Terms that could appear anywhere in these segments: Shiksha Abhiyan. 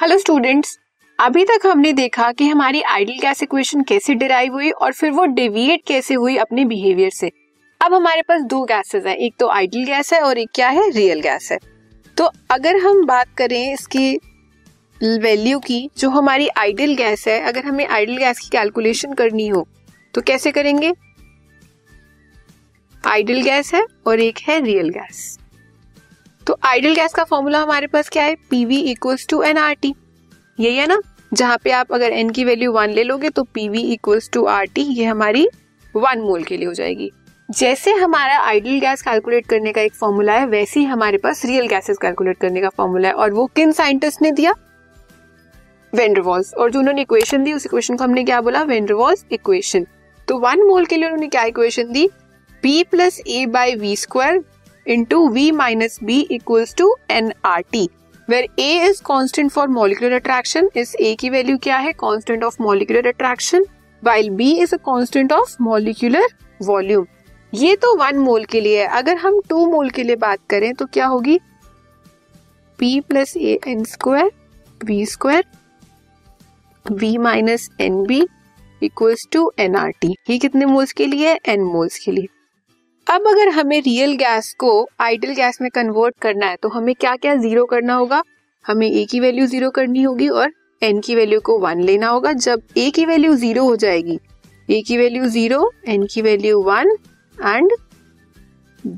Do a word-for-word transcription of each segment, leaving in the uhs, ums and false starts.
Hello students, अभी तक हमने देखा कि हमारी आइडियल गैस इक्वेशन कैसे डिराइव हुई और फिर वो डेविएट कैसे हुई अपने बिहेवियर से। अब हमारे पास दो गैसेस हैं, एक तो आइडियल गैस है और एक क्या है, रियल गैस है। तो अगर हम बात करें इसकी वैल्यू की, जो हमारी आइडियल गैस है, अगर हमें आइडियल गैस की कैलकुलेशन करनी हो तो कैसे करेंगे? आइडियल गैस है और एक है रियल गैस। तो आइडियल गैस का फॉर्मूला हमारे पास क्या है, PV equals to N R T, यही है ना, जहां पे आप अगर एन की वैल्यू वन ले लोगे तो PV equals to R T, ये हमारी वन मोल के लिए हो जाएगी। जैसे हमारा आइडियल गैस कैलकुलेट करने का एक फॉर्मूला है, वैसे ही हमारे पास रियल गैसेस कैलकुलेट करने का फॉर्मूला है, और वो किन साइंटिस्ट ने दिया, वैन डर वाल्स। और जो उन्होंने इक्वेशन दी उस इक्वेशन को हमने क्या बोला, वैन डर वाल्स इक्वेशन। तो वन मोल के लिए उन्होंने क्या इक्वेशन दी, P plus A by V square into V minus B equals to N R T, where A is constant for molecular attraction, इस A की वैल्यू क्या है, constant of molecular attraction, while B is a constant of molecular volume। ये तो one mole के लिए है। अगर हम टू मोल के लिए बात करें तो क्या होगी, P plus A N square V square V minus N B equals to N R T। ये कितने मोल्स के लिए है, N मोल्स के लिए। अब अगर हमें रियल गैस को आइडियल गैस में कन्वर्ट करना है तो हमें क्या क्या जीरो करना होगा, हमें ए की वैल्यू जीरो करनी होगी और एन की वैल्यू को वन लेना होगा। जब ए की वैल्यू जीरो हो जाएगी, ए की वैल्यू जीरो, एन की value one and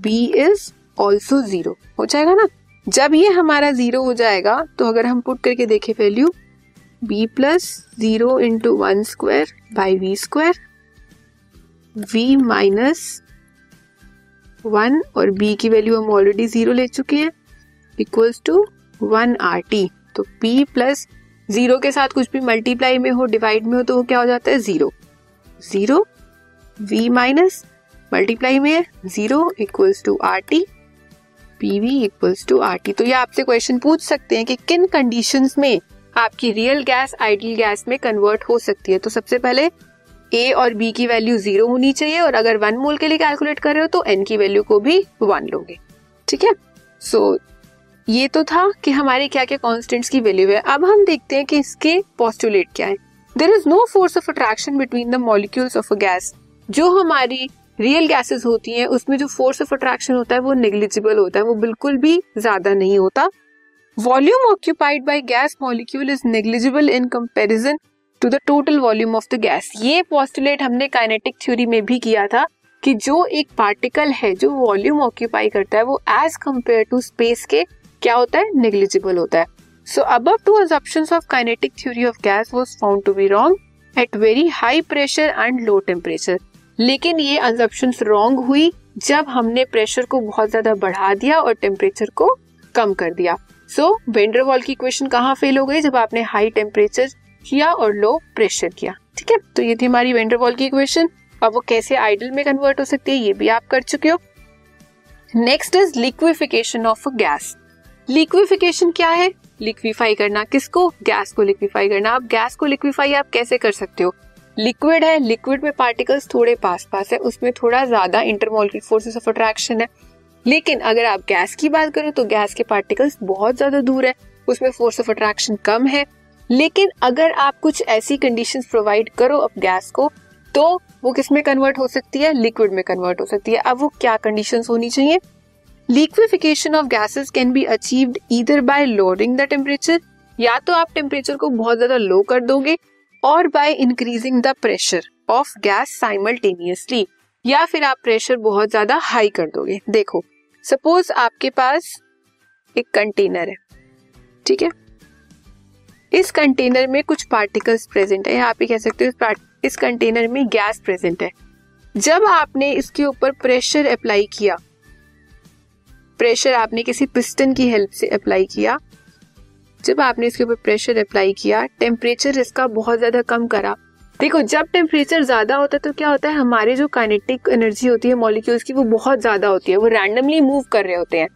B is also zero हो जाएगा ना। जब ये हमारा जीरो हो जाएगा तो अगर हम पुट करके देखें value, B plus zero into one square by V square, V minus one और b की वैल्यू हम ऑलरेडी जीरो ले चुके हैं, equals to one R T. तो p प्लस जीरो के साथ कुछ भी मल्टीप्लाई में हो, डिवाइड में हो, तो वो क्या हो जाता है, zero. Zero v minus multiply में है zero equals to R T, P V equals to R T. तो ये आपसे क्वेश्चन पूछ सकते हैं कि किन कंडीशंस में आपकी रियल गैस आइडियल गैस में कन्वर्ट हो सकती है। तो सबसे पहले ए और बी की वैल्यू जीरो होनी चाहिए, और अगर वन मोल के लिए कैलकुलेट कर रहे हो तो एन की वैल्यू को भी वन लोगे, ठीक है। सो ये तो था कि हमारे क्या क्या कांस्टेंट्स की वैल्यू है। अब हम देखते हैं कि इसके पोस्टुलेट क्या है। There is no force of attraction between the molecules of a gas. जो हमारी रियल गैसेस होती हैं उसमें जो फोर्स ऑफ अट्रैक्शन होता है वो नेग्लिजिबल होता है, वो बिल्कुल भी ज्यादा नहीं होता। Volume occupied by gas molecule is negligible in comparison to the total volume of the gas. ये पोस्टुलेट हमने काइनेटिक थ्योरी में भी किया था कि जो एक पार्टिकल है जो वॉल्यूम ऑक्यूपाई करता है वो एज कंपेयर टू स्पेस के क्या होता है, नेग्लिजिबल होता है। So above two assumptions of kinetic theory of gas was found to be wrong at very high pressure and low temperature. लेकिन ये अजम्पशंस रॉन्ग हुई जब हमने प्रेशर को बहुत ज्यादा बढ़ा दिया और टेम्परेचर को कम कर दिया। सो वैन डर वाल्स की इक्वेशन कहाँ फेल हो गई, जब आपने हाई टेम्परेचर किया और लो प्रेशर किया, ठीक है। तो ये थी हमारी वैन डर वाल्स की इक्वेशन। अब वो कैसे आइडल में कन्वर्ट हो सकती है ये भी आप कर चुके हो। Next is liquefaction of gas. Liquefaction क्या है, लिक्विफाई करना, किसको, गैस को लिक्विफाई करना। आप गैस को लिक्विफाई आप कैसे कर सकते हो, लिक्विड है, लिक्विड में पार्टिकल्स थोड़े पास पास है, उसमें थोड़ा ज्यादा इंटरमॉलिक्यूलर फोर्सेस ऑफ अट्रैक्शन है। लेकिन अगर आप गैस की बात करो तो गैस के पार्टिकल्स बहुत ज्यादा दूर है, उसमें फोर्स ऑफ अट्रैक्शन कम है। लेकिन अगर आप कुछ ऐसी कंडीशंस प्रोवाइड करो अब गैस को तो वो किस में कन्वर्ट हो सकती है, लिक्विड में कन्वर्ट हो सकती है। अब वो क्या कंडीशंस होनी चाहिए, liquefaction of gases can be achieved either by lowering the temperature, या तो आप टेम्परेचर को बहुत ज्यादा लो कर दोगे, और by increasing the pressure of gas simultaneously, या फिर आप प्रेशर बहुत ज्यादा हाई कर दोगे। देखो सपोज आपके पास एक कंटेनर है, ठीक है, इस कंटेनर में कुछ पार्टिकल्स प्रेजेंट है, आप ये कह सकते हो इस कंटेनर में गैस प्रेजेंट है। जब आपने इसके ऊपर प्रेशर अप्लाई किया, प्रेशर आपने किसी पिस्टन की हेल्प से अप्लाई किया, जब आपने इसके ऊपर प्रेशर अप्लाई किया, टेम्परेचर इसका बहुत ज्यादा कम करा। देखो जब टेम्परेचर ज्यादा होता है तो क्या होता है, हमारे जो काइनेटिक एनर्जी होती है मॉलिक्यूल्स की वो बहुत ज्यादा होती है, वो रैंडमली मूव कर रहे होते हैं।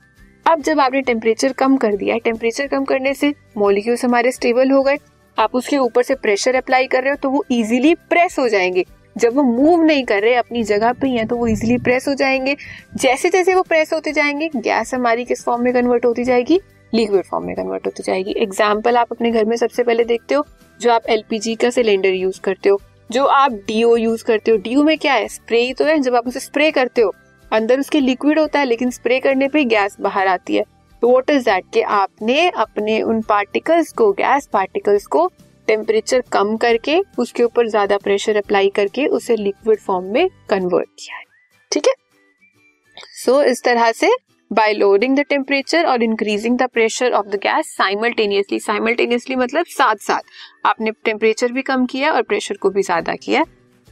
अब जब आपने टेम्परेचर कम कर दिया, टेम्परेचर कम करने से मॉलिक्यूल्स हमारे स्टेबल हो गए, आप उसके ऊपर से प्रेशर अप्लाई कर रहे हो तो वो इजीली प्रेस हो जाएंगे। जब वो मूव नहीं कर रहे अपनी जगह पे हैं तो वो इजीली प्रेस हो जाएंगे। जैसे जैसे वो प्रेस होते जाएंगे गैस हमारी किस फॉर्म में कन्वर्ट होती जाएगी, लिक्विड फॉर्म में कन्वर्ट होती जाएगी। एग्जाम्पल आप अपने घर में सबसे पहले देखते हो जो आप एलपीजी का सिलेंडर यूज करते हो, जो आप डीओ यूज करते हो। डीओ में क्या है, स्प्रे ही तो है। जब आप उसे स्प्रे करते हो अंदर उसके लिक्विड होता है, लेकिन स्प्रे करने पे गैस बाहर आती है। तो व्हाट इज दैट कि आपने अपने उन पार्टिकल्स को, गैस पार्टिकल्स को टेम्परेचर कम करके उसके ऊपर ज्यादा प्रेशर अप्लाई करके उसे लिक्विड फॉर्म में कन्वर्ट किया है। ठीक है, सो इस तरह से बाय लोअरिंग द टेम्परेचर और increasing the pressure of the gas simultaneously, simultaneously मतलब साथ साथ आपने टेम्परेचर भी कम किया और प्रेशर को भी ज्यादा किया।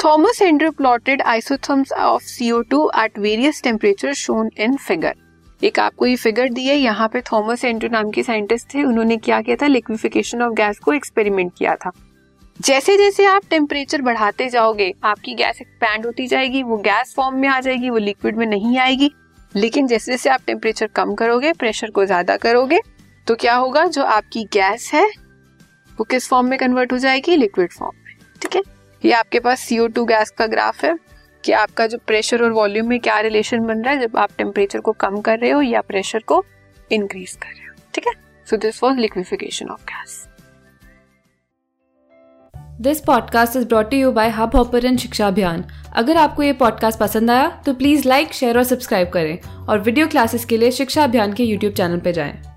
Thomas Andrew plotted isotherms of C O two at various temperature shown in figure. एक आपको ये फिगर दी है, यहाँ पे थॉमस एंड्रू नाम के साइंटिस्ट थे, उन्होंने क्या किया था, लिक्विफिकेशन ऑफ गैस को एक्सपेरिमेंट किया था। जैसे जैसे आप टेम्परेचर बढ़ाते जाओगे आपकी गैस एक्सपैंड होती जाएगी, वो गैस फॉर्म में आ जाएगी, वो लिक्विड में नहीं आएगी। लेकिन जैसे जैसे आप टेम्परेचर कम करोगे, प्रेशर को ज्यादा करोगे, तो क्या होगा, जो आपकी गैस है वो किस फॉर्म में कन्वर्ट हो जाएगी, लिक्विड फॉर्म में। ठीक है, ये आपके पास सी ओ टू गैस का ग्राफ है कि आपका जो प्रेशर और वॉल्यूम में क्या रिलेशन बन रहा है जब आप टेम्परेचर को कम कर रहे हो या प्रेशर को इंक्रीज कर रहे हो। ठीक है, so this was liquefaction of gas. This podcast is brought to you by hub hopper and Shiksha Abhiyan. अगर आपको ये पॉडकास्ट पसंद आया तो प्लीज लाइक, शेयर और सब्सक्राइब करें और वीडियो क्लासेस के लिए शिक्षा अभियान के यूट्यूब चैनल पर जाएं।